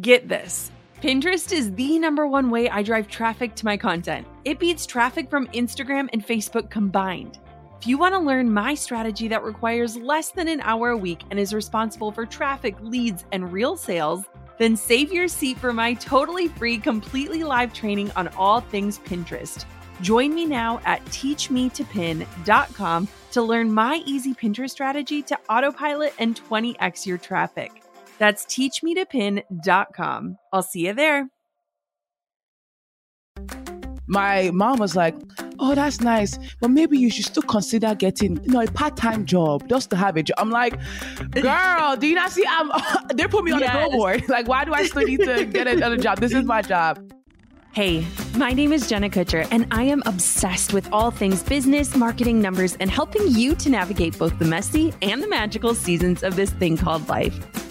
Get this. Pinterest is the #1 way I drive traffic to my content. It beats traffic from Instagram and Facebook combined. If you want to learn my strategy that requires less than an hour a week and is responsible for traffic, leads, and real sales, then save your seat for my totally free, completely live training on all things Pinterest. Join me now at teachmetopin.com to learn my easy Pinterest strategy to autopilot and 20x your traffic. That's teachmetopin.com. I'll see you there. My mom was like, oh, that's nice, but maybe you should still consider getting, you know, a part-time job just to have a job. I'm like, girl, do you not see? They put me on a billboard. Like, why do I still need to get another job? This is my job. Hey, my name is Jenna Kutcher, and I am obsessed with all things business, marketing, numbers, and helping you to navigate both the messy and the magical seasons of this thing called life.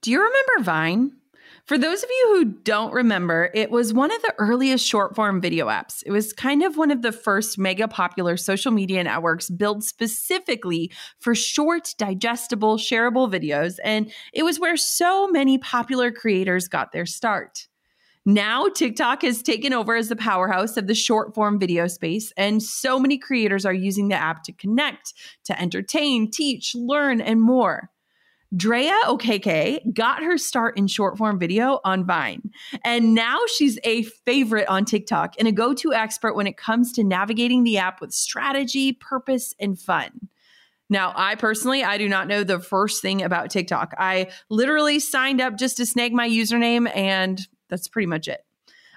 Do you remember Vine? For those of you who don't remember, it was one of the earliest short-form video apps. It was kind of one of the first mega popular social media networks built specifically for short, digestible, shareable videos, and it was where so many popular creators got their start. Now, TikTok has taken over as the powerhouse of the short-form video space, and so many creators are using the app to connect, to entertain, teach, learn, and more. Drea Okeke got her start in short-form video on Vine, and now she's a favorite on TikTok and a go-to expert when it comes to navigating the app with strategy, purpose, and fun. Now, I personally do not know the first thing about TikTok. I literally signed up just to snag my username, and that's pretty much it.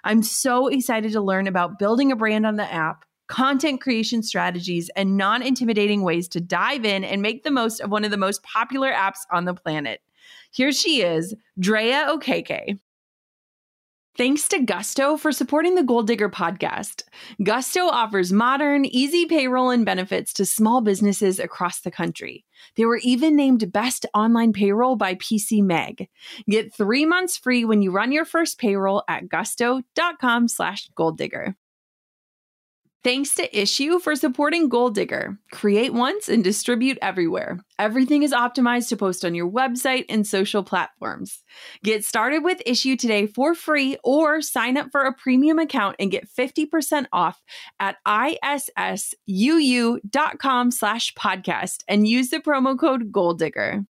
I'm so excited to learn about building a brand on the app, content creation strategies, and non-intimidating ways to dive in and make the most of one of the most popular apps on the planet. Here she is, Drea Okeke. Thanks to Gusto for supporting the Gold Digger Podcast. Gusto offers modern, easy payroll and benefits to small businesses across the country. They were even named Best Online Payroll by PC Mag. Get 3 months free when you run your first payroll at gusto.com/golddigger. Thanks to Issuu for supporting Gold Digger. Create once and distribute everywhere. Everything is optimized to post on your website and social platforms. Get started with Issuu today for free or sign up for a premium account and get 50% off at issuu.com/podcast and use the promo code Gold Digger.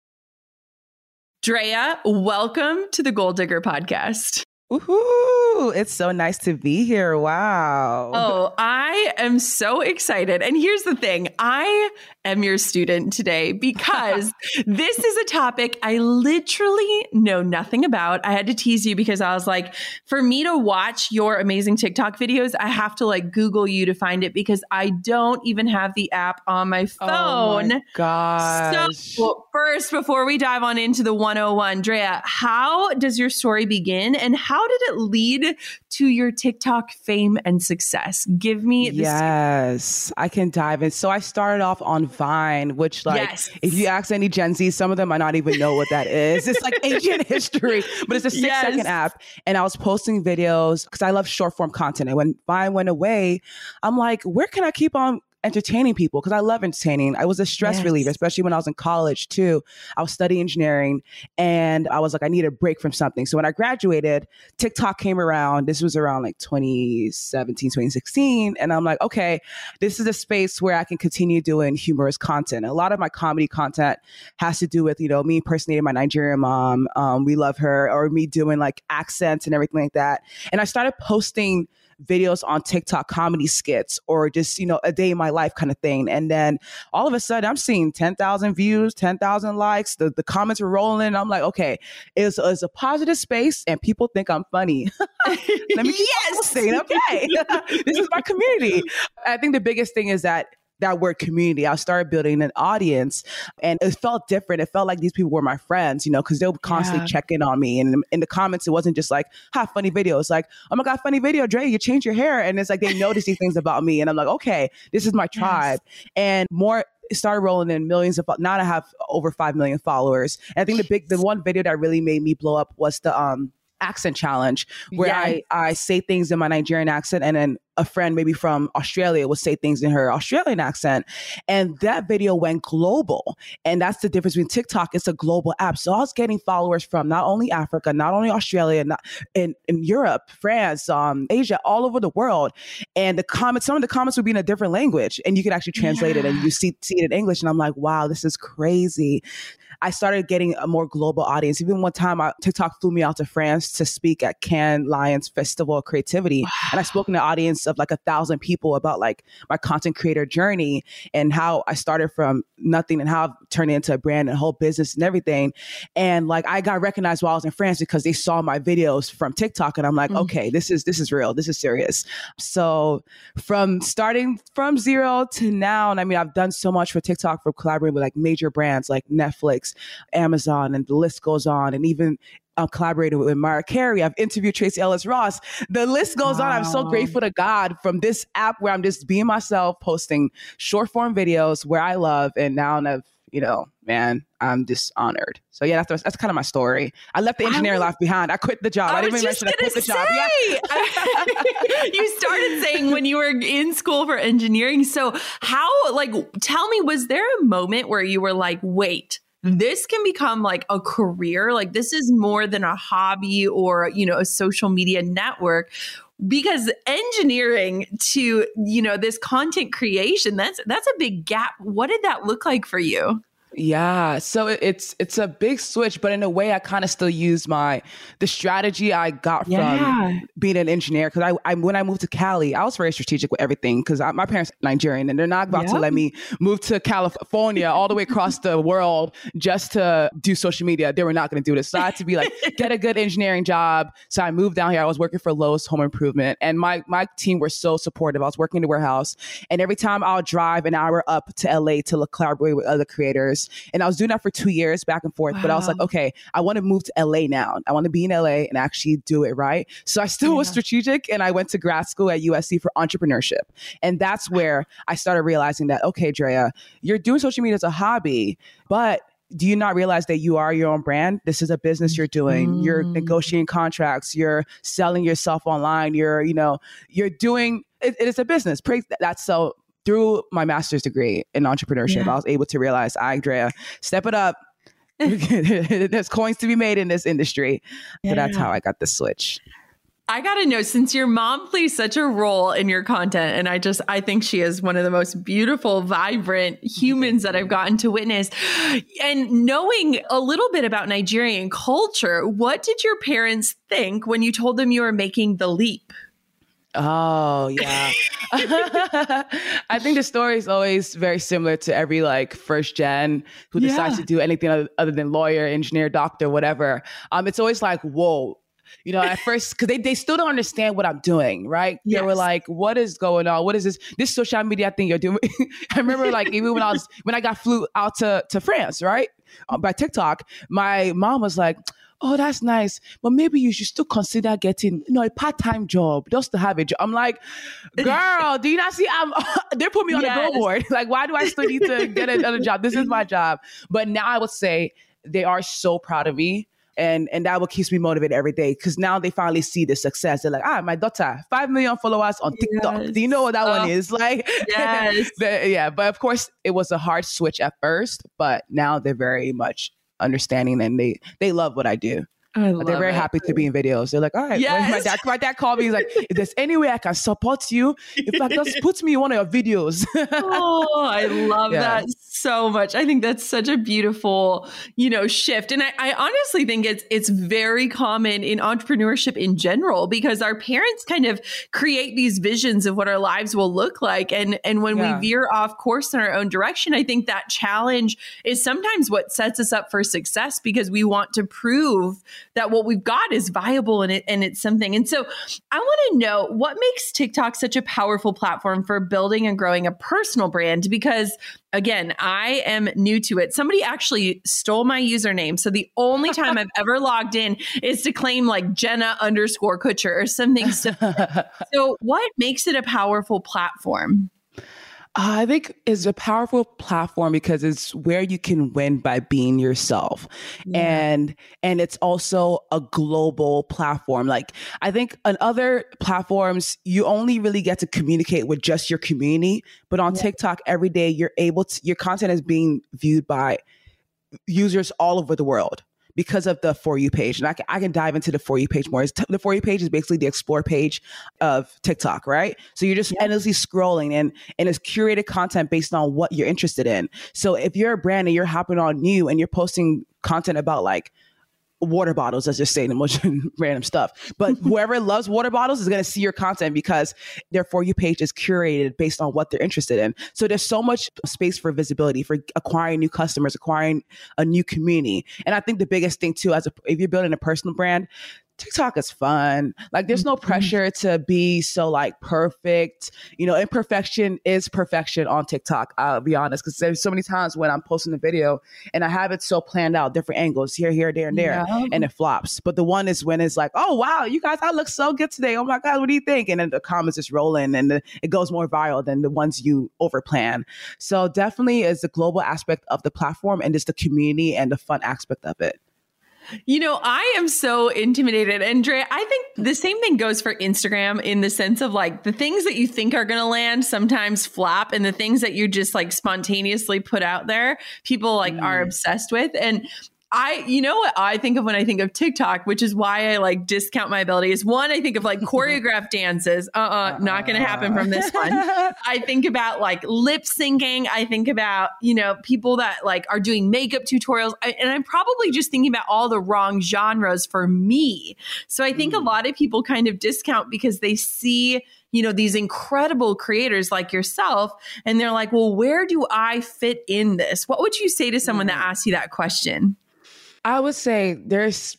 Drea, welcome to the Gold Digger Podcast. Woohoo! It's so nice to be here. Wow. Oh, I am so excited. And here's the thing. I am your student today because this is a topic I literally know nothing about. I had to tease you because I was like, for me to watch your amazing TikTok videos, I have to like Google you to find it because I don't even have the app on my phone. Oh my gosh. So well, first, before we dive on into the 101, Drea, how does your story begin and how did it lead to your TikTok fame and success? Give me the story. I can dive in. So I started off on Vine, which if you ask any Gen Z, some of them might not even know what that is. It's like ancient history, but it's a 6-second app. And I was posting videos because I love short form content. And when Vine went away, I'm like, where can I keep on entertaining people? Because I love entertaining. I was a stress reliever, especially when I was in college too. I was studying engineering and I was like, I need a break from something. So when I graduated, TikTok came around. This was around like 2017, 2016. And I'm like, okay, this is a space where I can continue doing humorous content. A lot of my comedy content has to do with, you know, me impersonating my Nigerian mom. We love her, or me doing like accents and everything like that. And I started posting videos on TikTok, comedy skits, or just, you know, a day in my life kind of thing. And then all of a sudden I'm seeing 10,000 views, 10,000 likes, the comments were rolling. I'm like, okay, it's a positive space and people think I'm funny. Let me keep saying, okay, this is my community. I think the biggest thing is that that word community. I started building an audience and it felt different. It felt like these people were my friends, you know, because they would constantly check in on me. And in the comments, it wasn't just like, ha, funny video. It's like, oh my God, funny video, Drea, you changed your hair. And it's like, they notice these things about me. And I'm like, okay, this is my tribe. Yes. And more started rolling in millions of, now I have over 5 million followers. And I think the one video that really made me blow up was the, accent challenge where I say things in my Nigerian accent and then a friend maybe from Australia would say things in her Australian accent. And that video went global. And that's the difference between TikTok. It's a global app. So I was getting followers from not only Africa, not only Australia, in Europe, France, Asia, all over the world. And the comments, some of the comments would be in a different language and you could actually translate it and you see it in English. And I'm like, wow, this is crazy. I started getting a more global audience. Even one time, TikTok flew me out to France to speak at Cannes Lions Festival of Creativity. Wow. And I spoke in an audience of like 1,000 people about like my content creator journey and how I started from nothing and how I've turned into a brand and a whole business and everything. And like, I got recognized while I was in France because they saw my videos from TikTok and I'm like, okay, this is real. This is serious. So from starting from zero to now, and I mean, I've done so much for TikTok for collaborating with like major brands like Netflix, Amazon, and the list goes on. And even collaborated with Mariah Carey. I've interviewed Tracy Ellis Ross. The list goes on. I'm so grateful to God from this app where I'm just being myself, posting short form videos where I love. And now I've, you know, man, I'm just honored. So yeah, that's kind of my story. I left the engineering life behind. I quit the job. I didn't even mention I quit the job. Yeah. You started saying when you were in school for engineering. So how, like, tell me, was there a moment where you were like, wait, this can become like a career, like this is more than a hobby or, you know, a social media network, because engineering to, you know, this content creation, that's a big gap. What did that look like for you? Yeah. So it's a big switch, but in a way I kind of still use the strategy I got from being an engineer. Cause I when I moved to Cali, I was very strategic with everything. Cause my parents are Nigerian and they're not about to let me move to California all the way across the world just to do social media. They were not going to do this. So I had to be like, get a good engineering job. So I moved down here. I was working for Lowe's Home Improvement and my team were so supportive. I was working in the warehouse and every time I'll drive an hour up to LA to collaborate with other creators. And I was doing that for 2 years back and forth. Wow. But I was like, okay, I want to move to LA now. I want to be in LA and actually do it right. So I still was strategic. And I went to grad school at USC for entrepreneurship. And that's where I started realizing that, okay, Drea, you're doing social media as a hobby, but do you not realize that you are your own brand? This is a business you're doing. You're negotiating contracts. You're selling yourself online. You're doing, it is a business. That's so. Through my master's degree in entrepreneurship, I was able to realize, Drea, step it up. There's coins to be made in this industry. Yeah. So that's how I got the switch. I got to know, since your mom plays such a role in your content, and I think she is one of the most beautiful, vibrant humans that I've gotten to witness. And knowing a little bit about Nigerian culture, what did your parents think when you told them you were making the leap? Oh, yeah. I think the story is always very similar to every like first gen who decides to do anything other than lawyer, engineer, doctor, whatever. It's always like, whoa. You know, at first, because they still don't understand what I'm doing, right? Yes. They were like, what is going on? What is this social media thing you're doing? I remember like even when I got flew out to France, right? By TikTok, my mom was like, oh, that's nice. But maybe you should still consider getting, a part-time job just to have a job. I'm like, girl, do you not see? They put me on a billboard. Like, why do I still need to get another job? This is my job. But now I would say they are so proud of me. And that what keeps me motivated every day. Because now they finally see the success. They're like, my daughter, 5 million followers on TikTok. Do you know what that one is? Like, but of course, it was a hard switch at first. But now they're very much understanding and they love what I do. They're very happy to be in videos. They're like, all right, my dad called me. He's like, if there's any way I can support you, in fact, just put me in one of your videos. Oh, I love that so much. I think that's such a beautiful, shift. And I honestly think it's very common in entrepreneurship in general, because our parents kind of create these visions of what our lives will look like. And when we veer off course in our own direction, I think that challenge is sometimes what sets us up for success, because we want to prove that what we've got is viable and it's something. And so I want to know what makes TikTok such a powerful platform for building and growing a personal brand, because again, I am new to it. Somebody actually stole my username. So the only time I've ever logged in is to claim like Jenna_Kutcher or something. So what makes it a powerful platform? I think it's a powerful platform because it's where you can win by being yourself. Yeah. And it's also a global platform. Like I think on other platforms, you only really get to communicate with just your community, but on TikTok every day, you're able to, your content is being viewed by users all over the world because of the For You page. And I can dive into the For You page more. The For You page is basically the explore page of TikTok, right? So you're just endlessly scrolling and it's curated content based on what you're interested in. So if you're a brand and you're hopping on new and you're posting content about like water bottles, let's just say the most random stuff, but whoever loves water bottles is going to see your content because their For You page is curated based on what they're interested in. So there's so much space for visibility, for acquiring new customers, acquiring a new community. And I think the biggest thing too, if you're building a personal brand, TikTok is fun. Like there's no pressure to be so like perfect, you know, imperfection is perfection on TikTok. I'll be honest. Cause there's so many times when I'm posting a video and I have it so planned out, different angles here, there, and there, and it flops. But the one is when it's like, oh wow, you guys, I look so good today. Oh my God, what do you think? And then the comments just rolling and it goes more viral than the ones you over plan. So definitely is the global aspect of the platform and just the community and the fun aspect of it. You know, I am so intimidated. And Drea, I think the same thing goes for Instagram in the sense of like the things that you think are going to land sometimes flop, and the things that you just like spontaneously put out there, people like are obsessed with. And you know what I think of when I think of TikTok, which is why I like discount my abilities. One, I think of like choreographed dances. Not going to happen from this one. I think about like lip syncing. I think about, you know, people that like are doing makeup tutorials. And I'm probably just thinking about all the wrong genres for me. So I think a lot of people kind of discount because they see, you know, these incredible creators like yourself. And they're like, well, where do I fit in this? What would you say to someone that asks you that question? I would say there's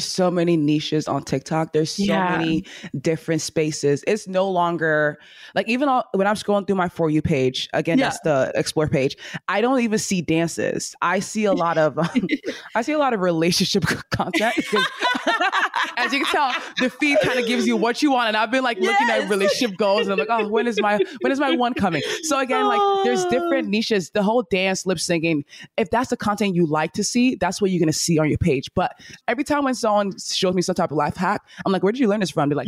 so many niches on TikTok. There's so many different spaces. It's no longer like when I'm scrolling through my For You page, again, that's the explore page. I don't even see dances. I see a lot of relationship content. As you can tell, the feed kind of gives you what you want. And I've been like looking at relationship goals and I'm like, oh, when is my one coming? So again, like there's different niches, the whole dance, lip singing. If that's the content you like to see, that's what you're going to see on your page. But every time when someone shows me some type of life hack, I'm like, where did you learn this from? They're like,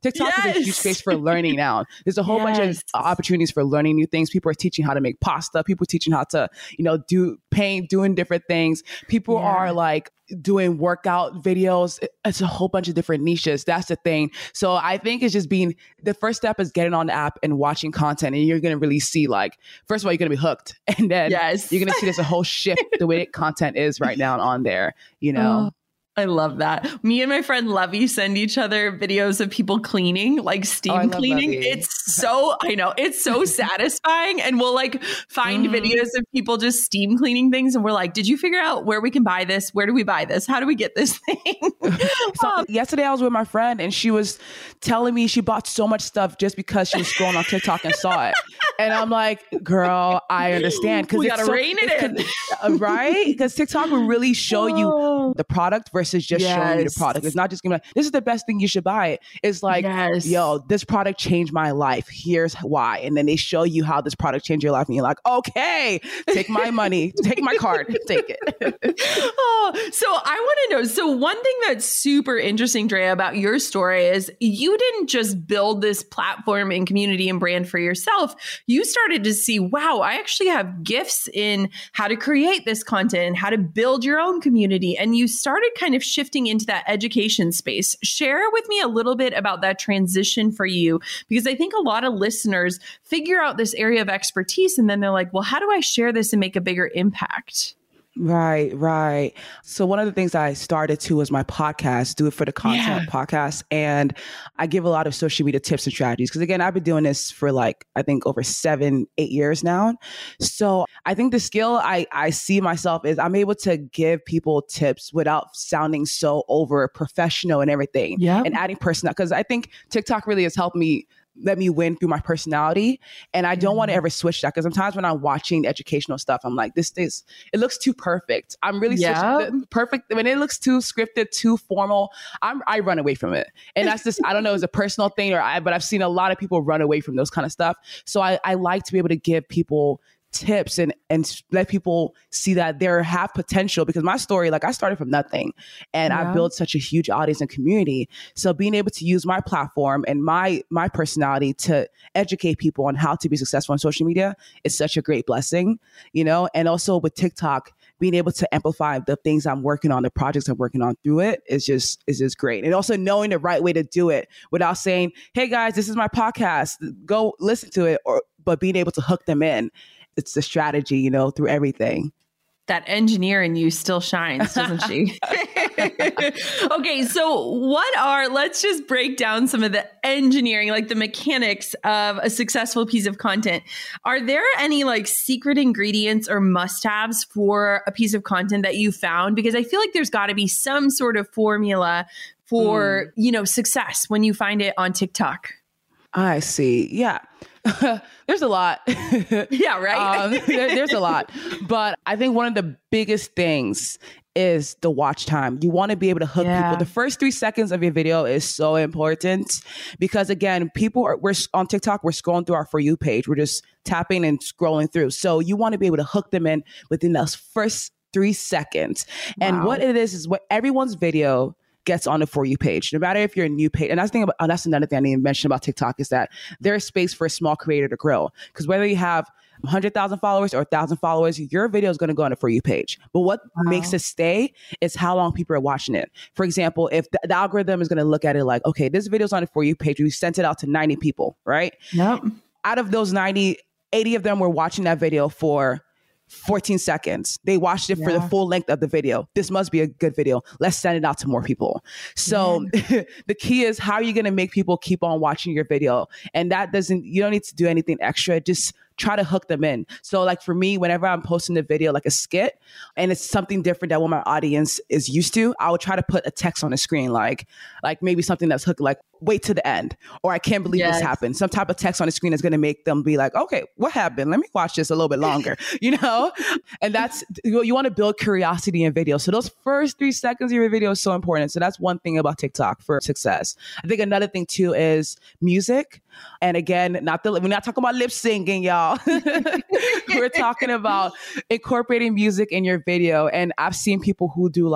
TikTok is a huge space for learning now. There's a whole bunch of opportunities for learning new things. People are teaching how to make pasta. People are teaching how to, you know, do paint, doing different things. People are like doing workout videos. It's a whole bunch of different niches. That's the thing. So I think it's just being, the first step is getting on the app and watching content. And you're going to really see like, first of all, you're going to be hooked. And then you're going to see there's a whole shift the way content is right now on there, you know? I love that. Me and my friend Lovey send each other videos of people cleaning, like steam cleaning. It's so, I know, it's so satisfying. And we'll like find videos of people just steam cleaning things. And we're like, did you figure out where we can buy this? Where do we buy this? How do we get this thing? So yesterday I was with my friend and she was telling me she bought so much stuff just because she was scrolling on TikTok and saw it. And I'm like, girl, I understand. Cause we got to rein it in. Right? Because TikTok will really show you the product versus just showing you the product. It's not just gonna be like, this is the best thing, you should buy it. It's like, yo, this product changed my life. Here's why. And then they show you how this product changed your life. And you're like, okay, take my money, take my card, take it. So I want to know. So one thing that's super interesting, Drea, about your story is you didn't just build this platform and community and brand for yourself. You started to see, wow, I actually have gifts in how to create this content and how to build your own community. And you started kind of shifting into that education space. Share with me a little bit about that transition for you, because I think a lot of listeners figure out this area of expertise and then they're like, well, how do I share this and make a bigger impact? Right. So one of the things I started to was my podcast, Do It For The Content podcast. And I give a lot of social media tips and strategies. Because again, I've been doing this for I think over 7-8 years now. So I think the skill I see myself is I'm able to give people tips without sounding so over professional and everything. And adding personal. Because I think TikTok really has helped me let me win through my personality. And I don't want to ever switch that, because sometimes when I'm watching educational stuff, I'm like, it looks too perfect. I'm really switching perfect. When it looks too scripted, too formal, I run away from it. And that's just, I don't know, it's a personal thing but I've seen a lot of people run away from those kind of stuff. So I like to be able to give people tips and let people see that they have potential, because my story, I started from nothing and I built such a huge audience and community. So being able to use my platform and my personality to educate people on how to be successful on social media is such a great blessing, and also with TikTok, being able to amplify the things I'm working on, the projects I'm working on through it is just great. And also knowing the right way to do it without saying, hey guys, this is my podcast, go listen to it, but being able to hook them in. It's the strategy, through everything. That engineer in you still shines, doesn't she? Okay, so let's just break down some of the engineering, the mechanics of a successful piece of content. Are there any secret ingredients or must-haves for a piece of content that you found? Because I feel like there's got to be some sort of formula for, success when you find it on TikTok. I see. Yeah. There's a lot. Yeah, right? There's a lot. But I think one of the biggest things is the watch time. You want to be able to hook people. The first 3 seconds of your video is so important, because again, we're on TikTok, we're scrolling through our For You page. We're just tapping and scrolling through. So you want to be able to hook them in within those first 3 seconds. And what it is what everyone's video gets on the For You page, no matter if you're a new page. And that's another thing I didn't mention about TikTok, is that there's space for a small creator to grow. Because whether you have 100,000 followers or 1,000 followers, your video is going to go on the For You page. But what makes it stay is how long people are watching it. For example, if the algorithm is going to look at it like, okay, this video's on the For You page, we sent it out to 90 people, right? Yep. Out of those 90, 80 of them were watching that video for 14 seconds. They watched it for the full length of the video. This must be a good video. Let's send it out to more people. So the key is, how are you going to make people keep on watching your video? And you don't need to do anything extra. Just try to hook them in. So for me, whenever I'm posting a video, a skit, and it's something different than what my audience is used to, I would try to put a text on the screen, like maybe something that's hooked, wait to the end, or I can't believe this happened. Some type of text on the screen is going to make them be like, okay, what happened? Let me watch this a little bit longer, And you want to build curiosity in video. So those first 3 seconds of your video is so important. So that's one thing about TikTok for success. I think another thing too is music. And again, we're not talking about lip syncing, y'all. We're talking about incorporating music in your video. And I've seen people who do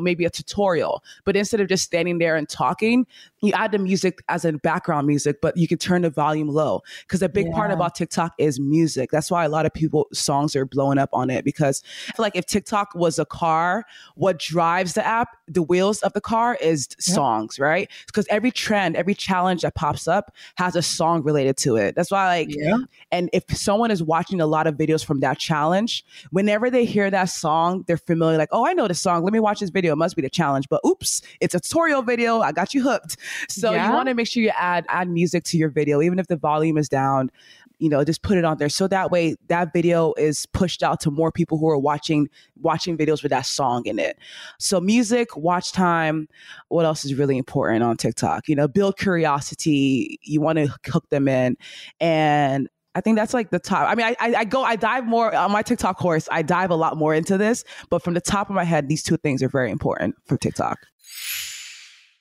maybe a tutorial, but instead of just standing there and talking, you add the music as in background music, but you can turn the volume low. Because a big part about TikTok is music. That's why a lot of songs are blowing up on it, because I feel like if TikTok was a car, what drives the app, the wheels of the car, is songs, right? Because every trend, every challenge that pops up has a song related to it. That's why and if someone is watching a lot of videos from that challenge, whenever they hear that song, they're familiar, oh, I know the song. Let me watch this video. It must be the challenge, but oops, it's a tutorial video. I got you hooked. So you want to make sure you add music to your video, even if the volume is down, just put it on there. So that way that video is pushed out to more people who are watching videos with that song in it. So music, watch time. What else is really important on TikTok? Build curiosity. You want to hook them in. And I think that's the top. I mean, I dive more on my TikTok course. I dive a lot more into this, but from the top of my head, these two things are very important for TikTok.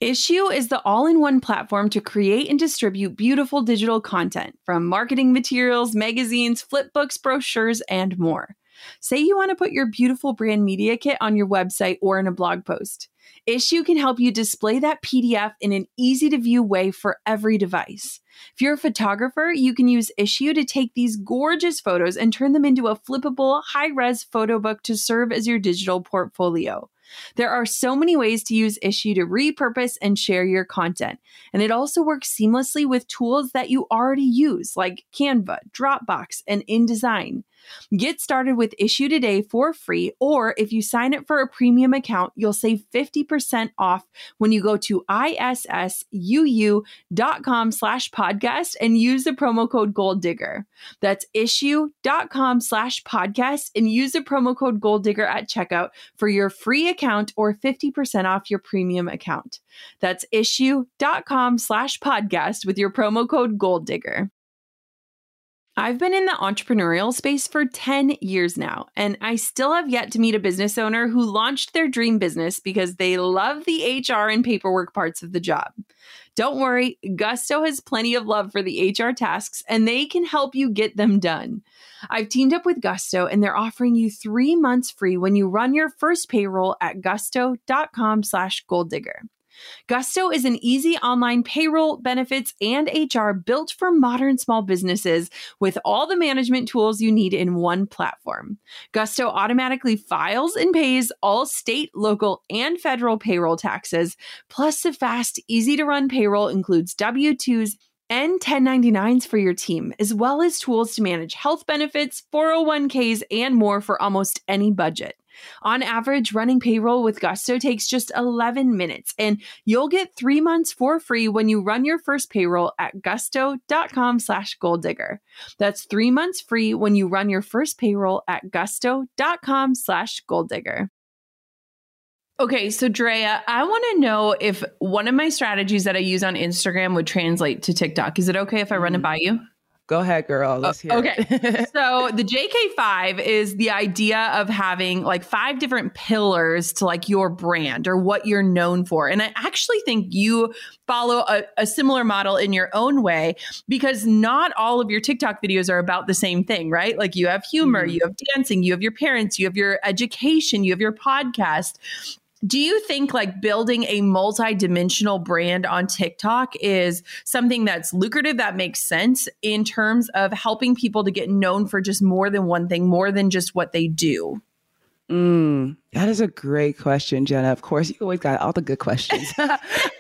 Issuu is the all-in-one platform to create and distribute beautiful digital content, from marketing materials, magazines, flip books, brochures, and more. Say you want to put your beautiful brand media kit on your website or in a blog post. Issuu can help you display that PDF in an easy-to-view way for every device. If you're a photographer, you can use Issuu to take these gorgeous photos and turn them into a flippable, high-res photo book to serve as your digital portfolio. There are so many ways to use Issuu to repurpose and share your content. And it also works seamlessly with tools that you already use, like Canva, Dropbox, and InDesign. Get started with Issuu today for free, or if you sign up for a premium account, you'll save 50% off when you go to issuu.com/podcast and use the promo code Gold Digger. That's issuu.com/podcast and use the promo code Gold Digger at checkout for your free account or 50% off your premium account. That's issuu.com/podcast with your promo code Gold Digger. I've been in the entrepreneurial space for 10 years now, and I still have yet to meet a business owner who launched their dream business because they love the HR and paperwork parts of the job. Don't worry, Gusto has plenty of love for the HR tasks, and they can help you get them done. I've teamed up with Gusto, and they're offering you 3 months free when you run your first payroll at gusto.com/golddigger. Gusto is an easy online payroll, benefits, and HR built for modern small businesses with all the management tools you need in one platform. Gusto automatically files and pays all state, local, and federal payroll taxes, plus the fast, easy-to-run payroll includes W-2s, and 1099s for your team, as well as tools to manage health benefits, 401ks, and more for almost any budget. On average, running payroll with Gusto takes just 11 minutes, and you'll get 3 months for free when you run your first payroll at gusto.com/golddigger. That's 3 months free when you run your first payroll at gusto.com/golddigger. Okay, so Drea, I want to know if one of my strategies that I use on Instagram would translate to TikTok. Is it okay if I run it by you? Go ahead, girl. Let's hear it. So the JK5 is the idea of having like 5 different pillars to like your brand or what you're known for. And I actually think you follow a similar model in your own way, because not all of your TikTok videos are about the same thing, right? Like you have humor, you have dancing, you have your parents, you have your education, you have your podcast. Do you think like building a multi-dimensional brand on TikTok is something that's lucrative, that makes sense in terms of helping people to get known for just more than one thing, more than just what they do? That is a great question, Jenna. Of course, you always got all the good questions.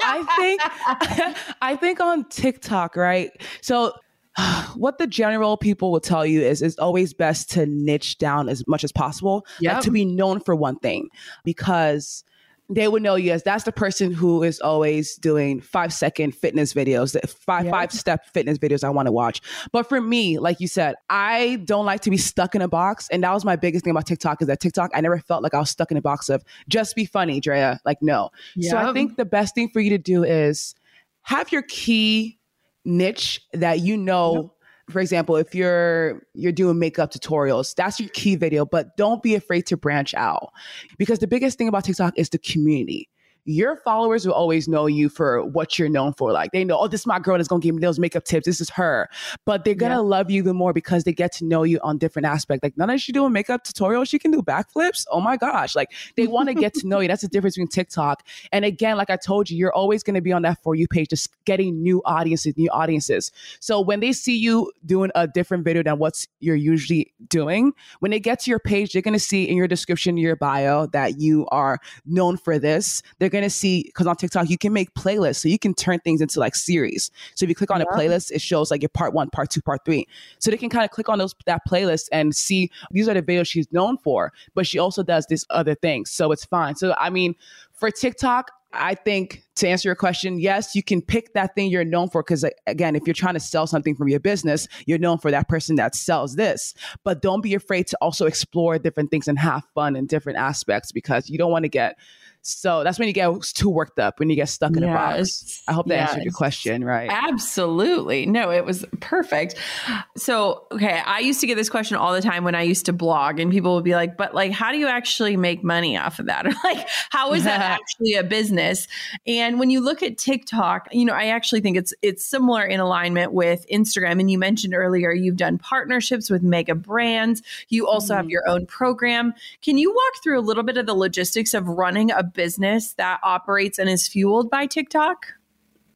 I think on TikTok, right? So what the general people will tell you is it's always best to niche down as much as possible, like to be known for one thing, because they would know you as that's the person who is always doing 5-second fitness videos, five-step fitness videos I want to watch. But for me, like you said, I don't like to be stuck in a box. And that was my biggest thing about TikTok, is that TikTok, I never felt like I was stuck in a box of just be funny, Drea. Like, no. Yep. So I think the best thing for you to do is have your key niche that you know. For example, if you're doing makeup tutorials, that's your key video, but don't be afraid to branch out, because the biggest thing about TikTok is the community. Your followers will always know you for what you're known for. Like they know, oh, this is my girl that's going to give me those makeup tips. This is her. But they're going to love you even more because they get to know you on different aspects. Like not only is she doing makeup tutorials, she can do backflips. Oh my gosh. Like they want to get to know you. That's the difference between TikTok. And again, like I told you, you're always going to be on that For You page, just getting new audiences. So when they see you doing a different video than what you're usually doing, when they get to your page, they're going to see in your description, your bio, that you are known for this. They're going to see, because on TikTok, you can make playlists. So you can turn things into like series. So if you click on a playlist, it shows like your part 1, part 2, part 3. So they can kind of click on that playlist and see these are the videos she's known for, but she also does this other thing. So it's fine. So, I mean, for TikTok, I think to answer your question, yes, you can pick that thing you're known for. Because again, if you're trying to sell something from your business, you're known for that person that sells this. But don't be afraid to also explore different things and have fun in different aspects, because you don't want to get... So that's when you get too worked up, when you get stuck in a box. I hope that answered your question, right? Absolutely. No, it was perfect. So, okay, I used to get this question all the time when I used to blog, and people would be like, but like, how do you actually make money off of that? Or like, how is that actually a business? And when you look at TikTok, you know, I actually think it's similar in alignment with Instagram. And you mentioned earlier, you've done partnerships with mega brands. You also have your own program. Can you walk through a little bit of the logistics of running a business that operates and is fueled by TikTok?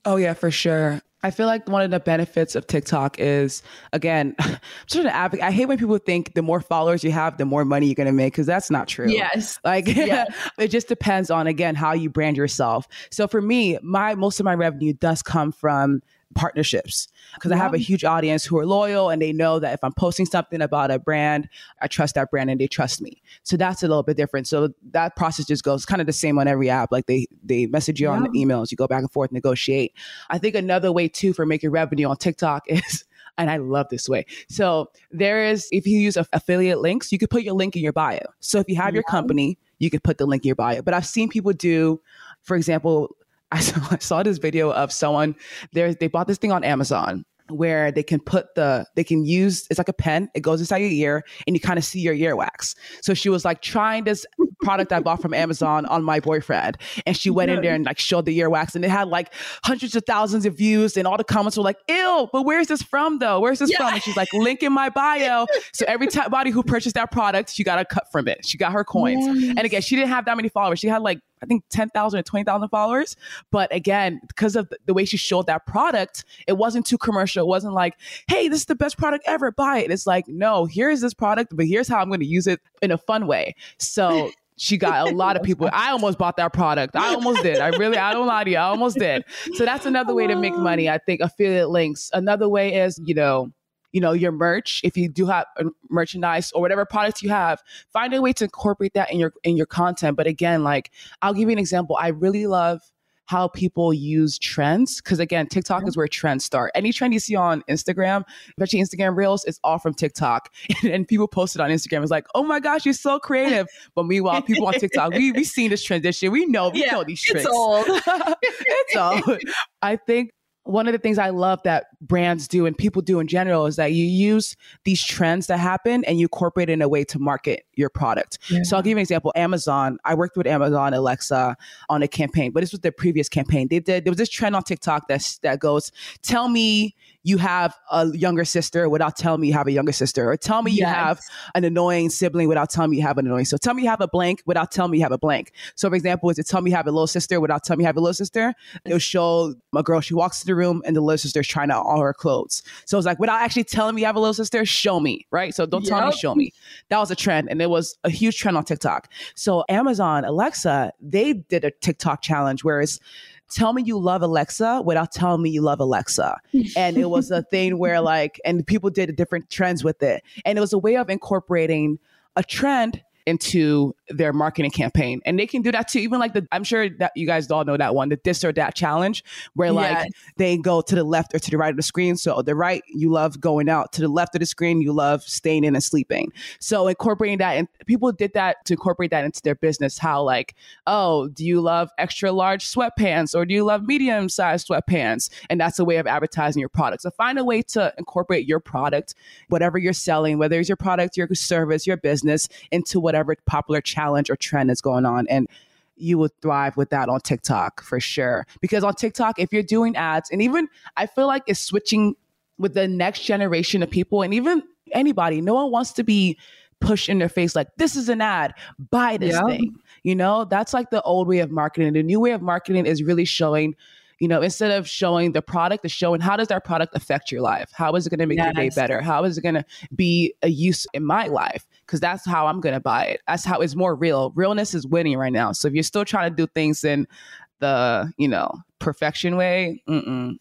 Oh yeah, for sure. I feel like one of the benefits of TikTok is, again, I'm sort of an advocate. I hate when people think the more followers you have, the more money you're going to make, because that's not true. Yes. Like it just depends on, again, how you brand yourself. So for me, most of my revenue does come from partnerships, because I have a huge audience who are loyal, and they know that if I'm posting something about a brand, I trust that brand and they trust me. So that's a little bit different. So that process just goes kind of the same on every app. Like they message you on the emails, you go back and forth, negotiate. I think another way too for making revenue on TikTok is, and I love this way. So there is, if you use affiliate links, you could put your link in your bio. So if you have your company, you could put the link in your bio. But I've seen people do, for example, I saw this video of someone, they bought this thing on Amazon where they can put they can use, it's like a pen, it goes inside your ear and you kind of see your earwax. So she was like, trying this product I bought from Amazon on my boyfriend. And she went in there and like showed the earwax, and it had like hundreds of thousands of views, and all the comments were like, ew, but where's this from though? Where's this from? And she's like, link in my bio. So every body who purchased that product, she got a cut from it. She got her coins. Yes. And again, she didn't have that many followers. She had like, I think 10,000 or 20,000 followers. But again, because of the way she showed that product, it wasn't too commercial. It wasn't like, hey, this is the best product ever, buy it. It's like, no, here's this product, but here's how I'm going to use it in a fun way. So she got a lot of people. I almost bought that product. I almost did. I don't lie to you. I almost did. So that's another way to make money. I think affiliate links. Another way is, you know, your merch, if you do have merchandise or whatever products you have, find a way to incorporate that in your content. But again, like, I'll give you an example. I really love how people use trends, because again, TikTok is where trends start. Any trend you see on Instagram, especially Instagram Reels, it's all from TikTok. And people post it on Instagram. It's like, oh my gosh, you're so creative. But meanwhile, people on TikTok, we've seen this transition. We know these tricks. It's old. It's old. I think one of the things I love that brands do and people do in general is that you use these trends that happen and you incorporate it in a way to market your product. Yeah. So I'll give you an example. Amazon, I worked with Amazon Alexa on a campaign, but this was their previous campaign. There was this trend on TikTok that goes, tell me you have a younger sister without telling me you have a younger sister, or tell me you have an annoying sibling without telling me you have an annoying. So tell me you have a blank without telling me you have a blank. So for example, is it tell me you have a little sister without telling me you have a little sister? It'll show a girl, she walks to the room and the little sister's trying on all her clothes. So it's like, without actually telling me you have a little sister, show me, right? So don't tell me, show me. That was a trend, and it was a huge trend on TikTok. So Amazon Alexa, they did a TikTok challenge where it's, tell me you love Alexa without telling me you love Alexa. And it was a thing where like, and people did different trends with it. And it was a way of incorporating a trend into their marketing campaign. And they can do that too. Even like I'm sure that you guys all know that one, the this or that challenge, where like they go to the left or to the right of the screen. So the right, you love going out. To the left of the screen, you love staying in and sleeping. So incorporating that, and people did that to incorporate that into their business. How like, oh, do you love extra large sweatpants, or do you love medium sized sweatpants? And that's a way of advertising your product. So find a way to incorporate your product, whatever you're selling, whether it's your product, your service, your business, into whatever popular challenge or trend is going on. And you will thrive with that on TikTok for sure. Because on TikTok, if you're doing ads, and even I feel like it's switching with the next generation of people, and even anybody, no one wants to be pushed in their face like, this is an ad, buy this thing. You know, that's like the old way of marketing. The new way of marketing is really showing, you know, instead of showing the product, it's showing how does that product affect your life? How is it going to make your day better? How is it going to be a use in my life? Because that's how I'm going to buy it. That's how it's more real. Realness is winning right now. So if you're still trying to do things in the, you know, perfection way,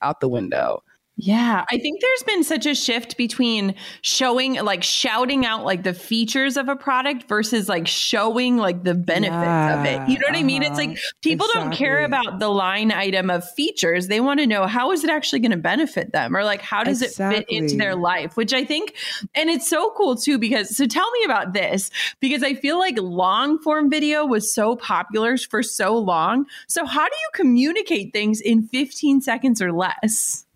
out the window. Yeah, I think there's been such a shift between showing, like shouting out like the features of a product versus like showing like the benefits of it. You know what I mean? It's like people don't care about the line item of features. They want to know how is it actually going to benefit them, or like how does it fit into their life, which I think, and it's so cool too, because so tell me about this, because I feel like long form video was so popular for so long. So how do you communicate things in 15 seconds or less?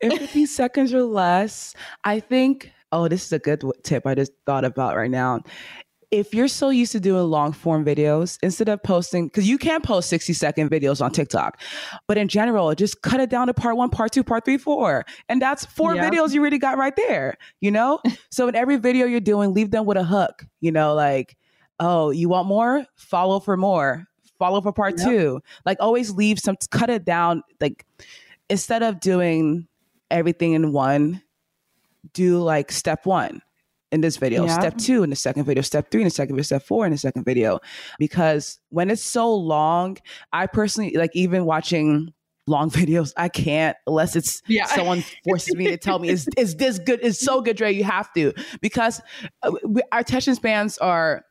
In 15 seconds or less, I think, this is a good tip I just thought about right now. If you're so used to doing long form videos, instead of posting, because you can post 60-second videos on TikTok, but in general, just cut it down to part 1, part 2, part 3, 4. And that's 4 videos you really got right there, you know? So in every video you're doing, leave them with a hook, you know, like, oh, you want more? Follow for more. Follow for part 2. Like always leave some, cut it down. Like instead of doing everything in one, do like step 1 in this video, step 2 in the second video, step 3 in the second video, step 4 in the second video. Because when it's so long, I personally, like even watching long videos. I can't, unless it's someone forces me to tell me it's this good. It's so good, Drea. You have to, because our attention spans are,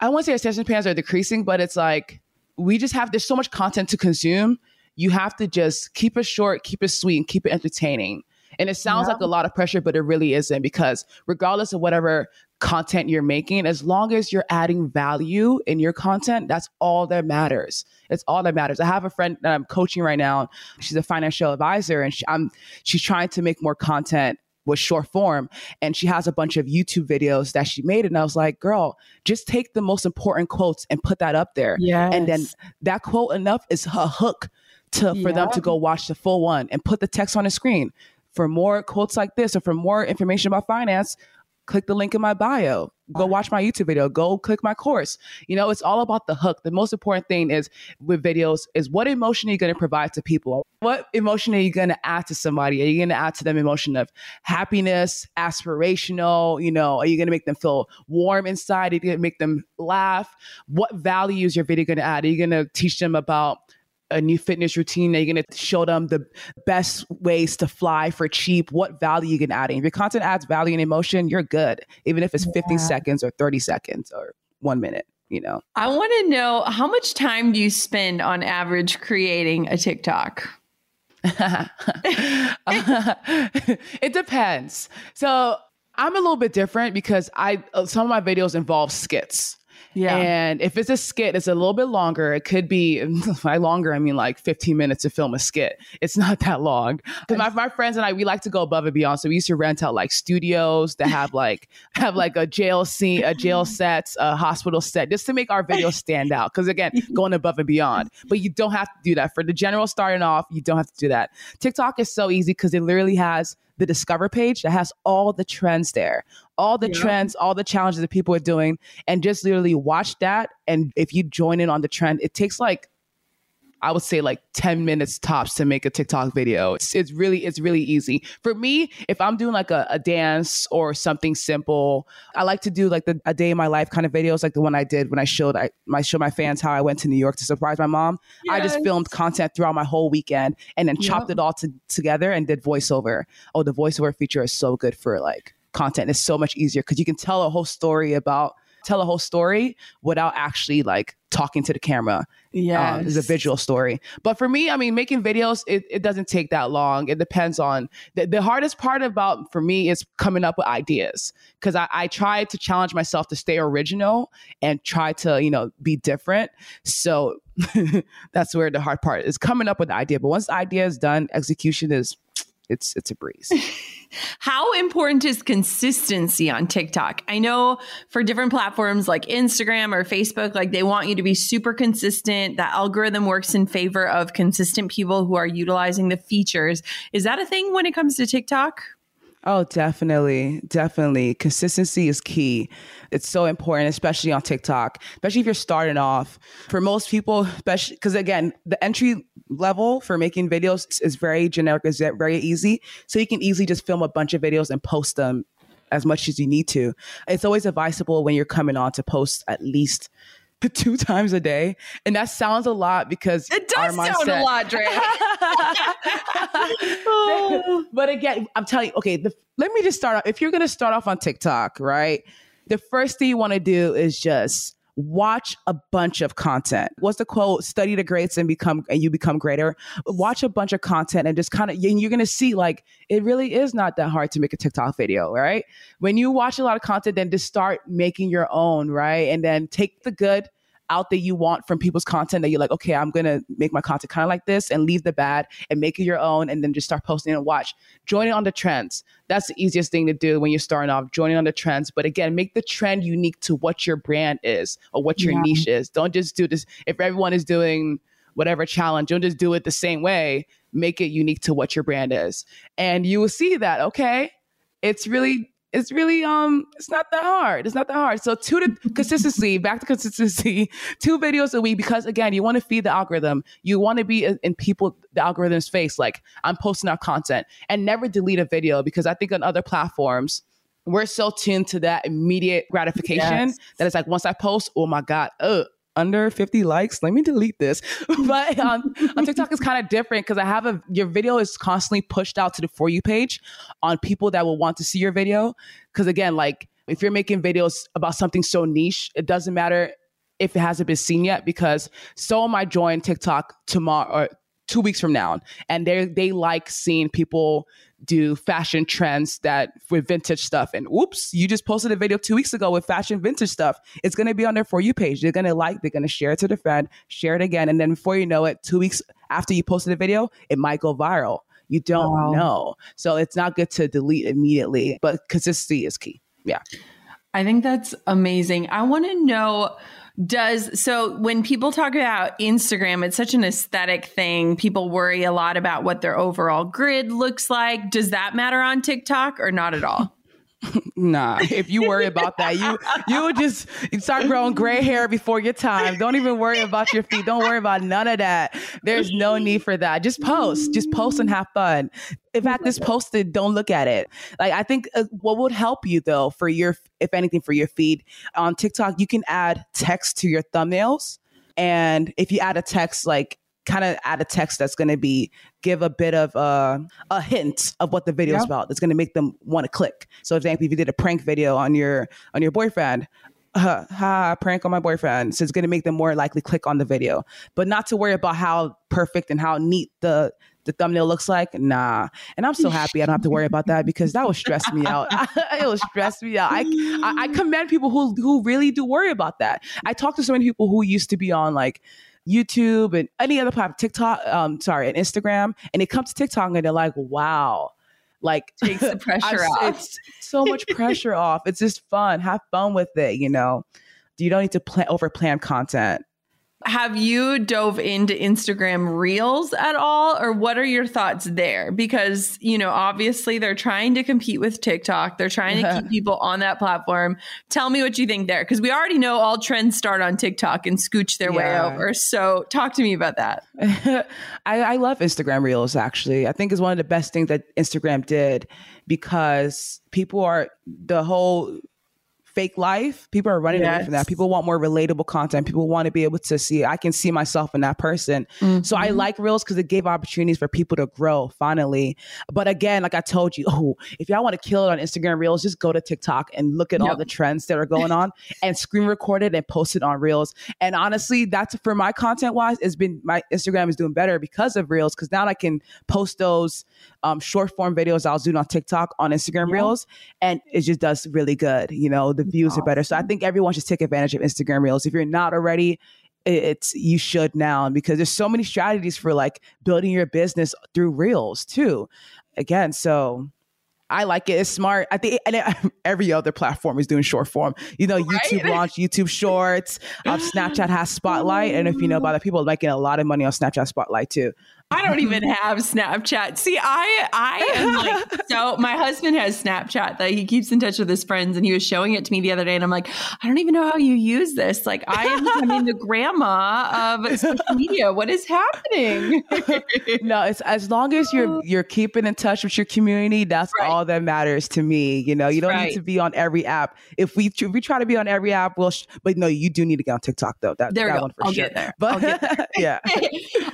I won't say our attention spans are decreasing, but it's like, we just have, there's so much content to consume. You have to just keep it short, keep it sweet, and keep it entertaining. And it sounds like a lot of pressure, but it really isn't, because regardless of whatever content you're making, as long as you're adding value in your content, that's all that matters. It's all that matters. I have a friend that I'm coaching right now. She's a financial advisor, and she's trying to make more content with short form. And she has a bunch of YouTube videos that she made. And I was like, girl, just take the most important quotes and put that up there. Yes. And then that quote enough is a hook for them to go watch the full one, and put the text on the screen. For more quotes like this, or for more information about finance, click the link in my bio. Go watch my YouTube video. Go click my course. You know, it's all about the hook. The most important thing is with videos is, what emotion are you going to provide to people? What emotion are you going to add to somebody? Are you going to add to them emotion of happiness, aspirational? You know, are you going to make them feel warm inside? Are you going to make them laugh? What value is your video going to add? Are you going to teach them about a new fitness routine? Are you going to show them the best ways to fly for cheap? What value you can add in? If your content adds value and emotion, you're good. Even if it's 15 seconds or 30 seconds or 1 minute, you know. I want to know, how much time do you spend on average creating a TikTok? It depends. So I'm a little bit different, because some of my videos involve skits. Yeah. And if it's a skit, it's a little bit longer. It could be, by longer, I mean like 15 minutes to film a skit. It's not that long. Because my friends and I, we like to go above and beyond. So we used to rent out like studios that have like a jail scene, a jail set, a hospital set, just to make our videos stand out. Because again, going above and beyond. But you don't have to do that. For the general starting off, you don't have to do that. TikTok is so easy, because it literally has the Discover page that has all the trends there, all the trends, all the challenges that people are doing, and just literally watch that. And if you join in on the trend, it takes like, I would say like 10 minutes tops to make a TikTok video. It's really easy. For me, if I'm doing like a dance or something simple, I like to do like a day in my life kind of videos, like the one I did when I showed my fans how I went to New York to surprise my mom. Yes. I just filmed content throughout my whole weekend, and then chopped it all together and did voiceover. Oh, the voiceover feature is so good for like content. It's so much easier, because you can tell a whole story without actually like talking to the camera. Yeah, it's a visual story. But for me, I mean, making videos, it doesn't take that long. It depends on the hardest part about, for me, is coming up with ideas, because I try to challenge myself to stay original and try to, you know, be different. So that's where the hard part is, coming up with the idea. But once the idea is done, execution is it's a breeze. How important is consistency on TikTok? I know for different platforms like Instagram or Facebook, like they want you to be super consistent. That algorithm works in favor of consistent people who are utilizing the features. Is that a thing when it comes to TikTok? Oh, definitely. Definitely. Consistency is key. It's so important, especially on TikTok, especially if you're starting off. For most people, especially because, again, the entry level for making videos is very generic, is very easy. So you can easily just film a bunch of videos and post them as much as you need to. It's always advisable when you're coming on to post at least 2 times a day. And that sounds a lot, because it does sound a lot, Drea. But again, I'm telling you, okay, let me just start off. If you're going to start off on TikTok, right? The first thing you want to do is just watch a bunch of content. What's the quote? Study the greats and you become greater. Watch a bunch of content and just kind of, and you're going to see like, it really is not that hard to make a TikTok video, right? When you watch a lot of content, then just start making your own, right? And then take the good out that you want from people's content, that you're like, okay, I'm going to make my content kind of like this, and leave the bad and make it your own, and then just start posting and watch. Join in on the trends. That's the easiest thing to do when you're starting off, joining on the trends. But again, make the trend unique to what your brand is or what your niche is. Don't just do this. If everyone is doing whatever challenge, don't just do it the same way. Make it unique to what your brand is. And you will see that, okay, it's not that hard. It's not that hard. So back to consistency, 2 videos a week, because again, you want to feed the algorithm. You want to be in the algorithm's face. Like, I'm posting our content, and never delete a video, because I think on other platforms, we're so tuned to that immediate gratification that it's like, once I post, oh my God, under 50 likes, let me delete this. But on TikTok is kind of different because I have your video is constantly pushed out to the For You page on people that will want to see your video. Because again, like if you're making videos about something so niche, it doesn't matter if it hasn't been seen yet, because someone might join TikTok tomorrow or 2 weeks from now, and they like seeing people do fashion trends that with vintage stuff. And oops, you just posted a video 2 weeks ago with fashion vintage stuff. It's going to be on their For You page. They're going to like, they're going to share it to their friend, share it again. And then before you know it, 2 weeks after you posted a video, it might go viral. You don't know. So it's not good to delete immediately, but consistency is key. Yeah. I think that's amazing. I want to know, so when people talk about Instagram, it's such an aesthetic thing. People worry a lot about what their overall grid looks like. Does that matter on TikTok or not at all? Nah, if you worry about that, you would just start growing gray hair before your time. Don't even worry about your feet. Don't worry about none of that. There's no need for that. Just post and have fun. In fact, it's posted. Don't look at it. Like, I think what would help you though, if anything, for your feed on TikTok, you can add text to your thumbnails. And if you add a text, like kind of add a text that's going to give a bit of a hint of what the video is about. That's going to make them want to click. So, for example, if you did a prank video on your boyfriend, ha, prank on my boyfriend. So it's going to make them more likely click on the video. But not to worry about how perfect and how neat the thumbnail looks like. Nah. And I'm so happy I don't have to worry about that, because that would stress me out. It would stress me out. I commend people who really do worry about that. I talk to so many people who used to be on like YouTube and any other platform, and Instagram, and it comes to TikTok and they're like, wow, like takes the pressure off. It's so much pressure off. It's just fun. Have fun with it. You know, you don't need to over plan content. Have you dove into Instagram Reels at all? Or what are your thoughts there? Because, you know, obviously they're trying to compete with TikTok. They're trying to keep people on that platform. Tell me what you think there. Because we already know all trends start on TikTok and scooch their way over. So talk to me about that. I love Instagram Reels, actually. I think it's one of the best things that Instagram did, because people are the whole fake life. People are running away from that. People want more relatable content. People want to be able to see, I can see myself in that person. Mm-hmm. So I like Reels because it gave opportunities for people to grow finally. But again, like I told you, if y'all want to kill it on Instagram Reels, just go to TikTok and look at all the trends that are going on and screen record it and post it on Reels. And honestly, that's for my content wise, it's been, my Instagram is doing better because of Reels, because now I can post those short form videos I was doing on TikTok on Instagram Reels, and it just does really good. You know, the views are better. So I think everyone should take advantage of Instagram Reels. If you're not already, you should now, because there's so many strategies for like building your business through Reels too. Again, so I like it. It's smart. I think every other platform is doing short form. You know, YouTube launched YouTube Shorts. Snapchat has Spotlight. And if you know about it, people are making a lot of money on Snapchat Spotlight too. I don't even have Snapchat. See, I am like, so my husband has Snapchat. Like, he keeps in touch with his friends, and he was showing it to me the other day, and I'm like, I don't even know how you use this. Like, I am becoming the grandma of social media. What is happening? No, it's as long as you're keeping in touch with your community, that's all that matters to me. You know, you don't need to be on every app. If we try to be on every app, but no, you do need to get on TikTok though. I'll get there. Yeah.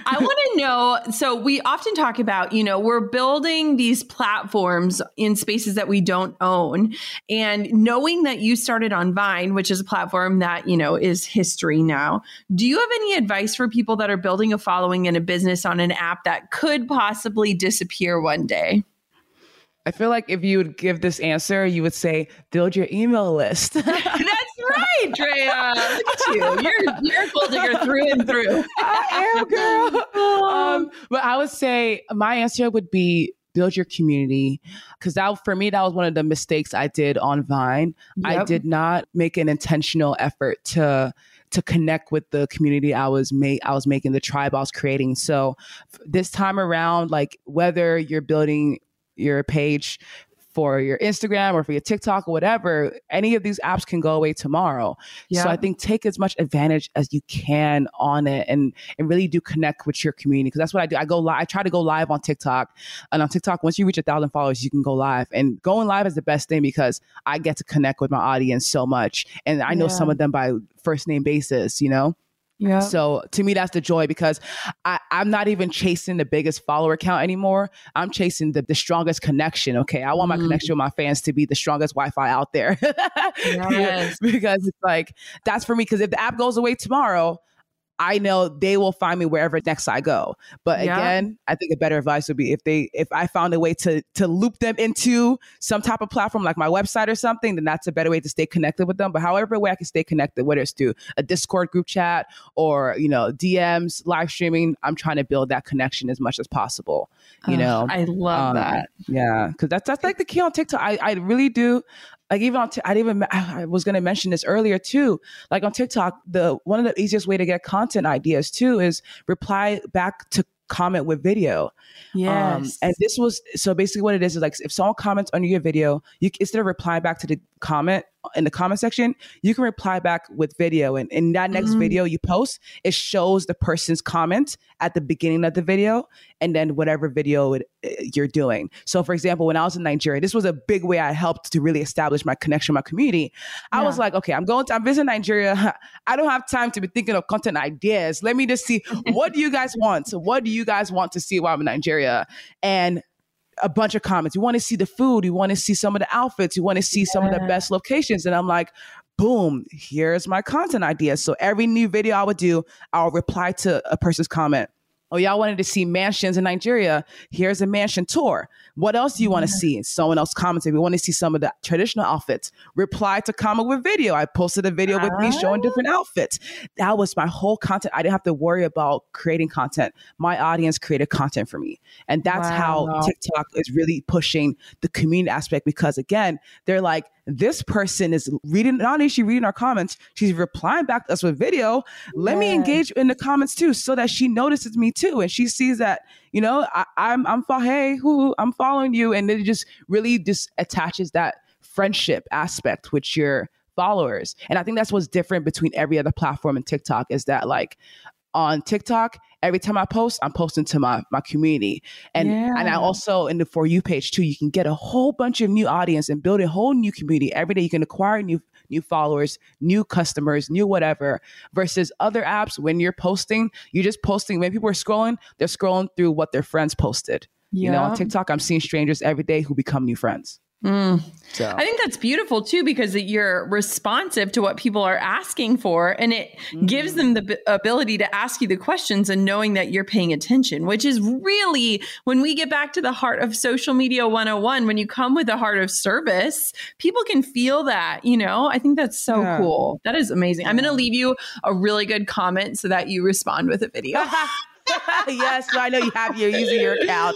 I want to know, so we often talk about, you know, we're building these platforms in spaces that we don't own. And knowing that you started on Vine, which is a platform that, you know, is history now, do you have any advice for people that are building a following and a business on an app that could possibly disappear one day? I feel like if you would give this answer, you would say, build your email list. That's right, Drea. Look at you. You're a gold digger through and through. I am, girl. But I would say my answer would be build your community. Because for me, that was one of the mistakes I did on Vine. Yep. I did not make an intentional effort to connect with the community I was making, the tribe I was creating. So this time around, like whether you're building your page for your Instagram or for your TikTok or whatever, any of these apps can go away tomorrow. Yeah. So I think take as much advantage as you can on it and really do connect with your community. Cause that's what I do. I try to go live on TikTok, and on TikTok, once you reach 1,000 followers, you can go live, and going live is the best thing because I get to connect with my audience so much. And I know some of them by first name basis, you know? Yeah. So to me, that's the joy, because I'm not even chasing the biggest follower count anymore. I'm chasing the strongest connection. Okay. I want my connection with my fans to be the strongest Wi-Fi out there. Yes. Because it's like, that's for me. Because if the app goes away tomorrow, I know they will find me wherever next I go. But again, I think a better advice would be if I found a way to loop them into some type of platform like my website or something, then that's a better way to stay connected with them. But however way I can stay connected, whether it's through a Discord group chat or, you know, DMs, live streaming, I'm trying to build that connection as much as possible. You know, I love that. Yeah, because that's like the key on TikTok. I really do. Like even on, I was going to mention this earlier too. Like on TikTok, one of the easiest way to get content ideas too is reply back to comment with video. Yes. And this was, so basically what it is like if someone comments under your video, instead of replying back to the comment in the comment section, you can reply back with video. And in that next video you post, it shows the person's comment at the beginning of the video and then whatever video you're doing. So for example, when I was in Nigeria, this was a big way I helped to really establish my connection with my community. I was like, okay, I'm visiting Nigeria. I don't have time to be thinking of content ideas. Let me just see, what do you guys want? What do you guys want to see while I'm in Nigeria? And a bunch of comments. You want to see the food. You want to see some of the outfits. You want to see some of the best locations. And I'm like, boom, here's my content idea. So every new video I would do, I'll reply to a person's comment. Oh, y'all wanted to see mansions in Nigeria. Here's a mansion tour. What else do you want to see? And someone else commented, we want to see some of the traditional outfits. Reply to comment with video. I posted a video with me showing different outfits. That was my whole content. I didn't have to worry about creating content. My audience created content for me. And that's how TikTok is really pushing the community aspect, because again, they're like, this person is reading, not only is she reading our comments, she's replying back to us with video. Let me engage in the comments too, so that she notices me too. And she sees that, you know, I'm following you. And it just really just attaches that friendship aspect with your followers. And I think that's what's different between every other platform and TikTok, is that like on TikTok, every time I post, I'm posting to my community. And I also, in the For You page too, you can get a whole bunch of new audience and build a whole new community. Every day you can acquire new followers, new customers, new whatever, versus other apps. When you're posting, you're just posting. When people are scrolling, they're scrolling through what their friends posted. Yeah. You know, on TikTok, I'm seeing strangers every day who become new friends. So I think that's beautiful too, because you're responsive to what people are asking for, and it gives them the ability to ask you the questions, and knowing that you're paying attention, which is really, when we get back to the heart of social media 101, when you come with a heart of service, people can feel that, you know. I think that's so cool. That is amazing. I'm going to leave you a really good comment so that you respond with a video. Yes, I know you have. You're using your account.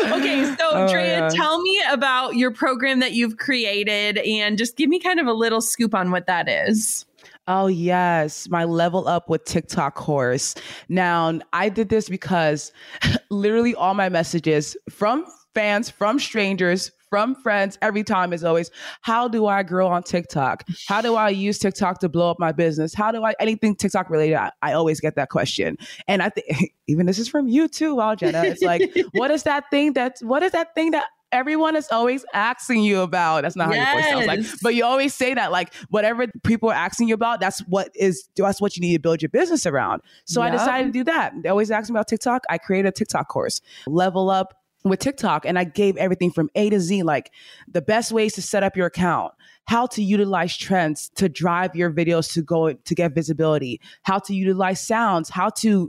Okay, so Drea, tell me about your program that you've created, and just give me kind of a little scoop on what that is. Oh, yes. My Level Up with TikTok course. Now, I did this because literally all my messages from fans, from strangers, from friends, every time is always, how do I grow on TikTok? How do I use TikTok to blow up my business? How do I, anything TikTok related, I always get that question. And I think even this is from you too, wow, Jenna. It's like, what is that thing that everyone is always asking you about? That's not how your voice sounds like, but you always say that, like, whatever people are asking you about, that's what you need to build your business around. So I decided to do that. They always ask me about TikTok. I created a TikTok course, Level Up with TikTok, and I gave everything from A to Z, like the best ways to set up your account, how to utilize trends to drive your videos to get visibility, how to utilize sounds, how to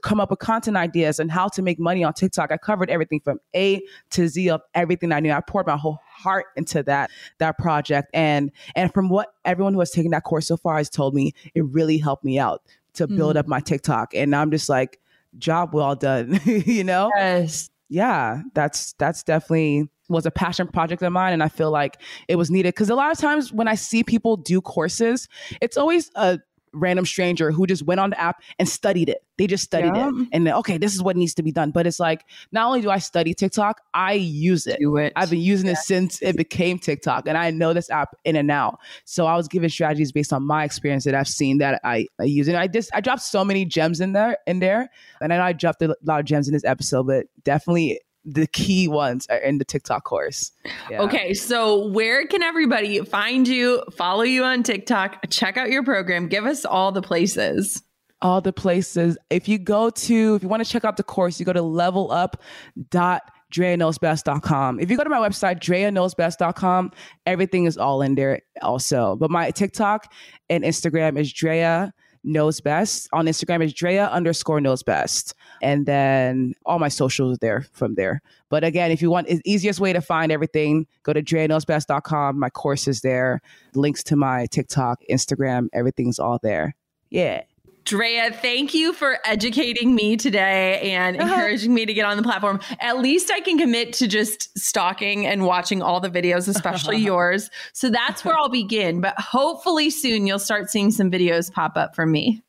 come up with content ideas, and how to make money on TikTok. I covered everything from A to Z of everything I knew. I poured my whole heart into that project. And from what everyone who has taken that course so far has told me, it really helped me out to build up my TikTok. And I'm just like, job well done, you know? Yes. Yeah, that's definitely was a passion project of mine. And I feel like it was needed, because a lot of times when I see people do courses, it's always a random stranger who just went on the app and studied it. They just studied it. And then, okay, this is what needs to be done. But it's like, not only do I study TikTok, I use it. I've been using it since it became TikTok. And I know this app in and out. So I was given strategies based on my experience that I've seen that I use. And I dropped so many gems in there. And I know I dropped a lot of gems in this episode, but definitely the key ones are in the TikTok course. Yeah. Okay, so where can everybody find you, follow you on TikTok, check out your program? Give us all the places. All the places. If you want to check out the course, you go to levelup.dreaknowsbest.com. If you go to my website, dreaknowsbest.com, everything is all in there also. But my TikTok and Instagram is Drea Knows Best. On Instagram is Drea_knows best. And then all my socials are there from there. But again, if you want the easiest way to find everything, go to dreaknowsbest.com. My course is there. Links to my TikTok, Instagram, everything's all there. Yeah. Drea, thank you for educating me today and encouraging me to get on the platform. At least I can commit to just stalking and watching all the videos, especially yours. So that's where I'll begin. But hopefully soon you'll start seeing some videos pop up from me.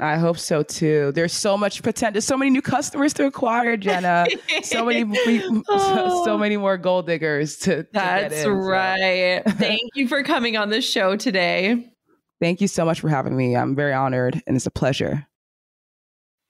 I hope so too. There's so much potential. There's so many new customers to acquire, Jenna. So many more gold diggers to That's get in, right. So. Thank you for coming on the show today. Thank you so much for having me. I'm very honored and it's a pleasure.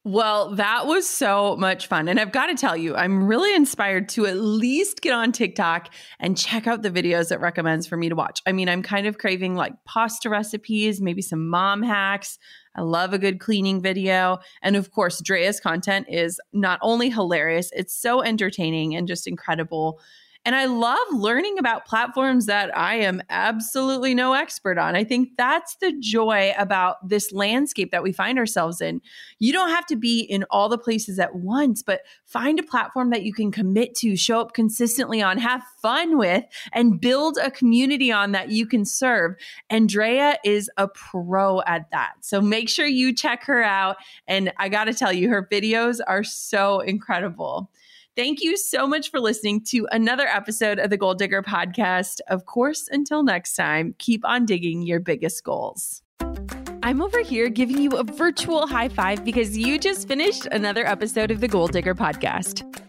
Well, that was so much fun. And I've got to tell you, I'm really inspired to at least get on TikTok and check out the videos it recommends for me to watch. I mean, I'm kind of craving like pasta recipes, maybe some mom hacks. I love a good cleaning video. And of course, Drea's content is not only hilarious, it's so entertaining and just incredible. And I love learning about platforms that I am absolutely no expert on. I think that's the joy about this landscape that we find ourselves in. You don't have to be in all the places at once, but find a platform that you can commit to, show up consistently on, have fun with, and build a community on that you can serve. And Drea is a pro at that. So make sure you check her out. And I got to tell you, her videos are so incredible. Thank you so much for listening to another episode of the Gold Digger Podcast. Of course, until next time, keep on digging your biggest goals. I'm over here giving you a virtual high five because you just finished another episode of the Gold Digger Podcast.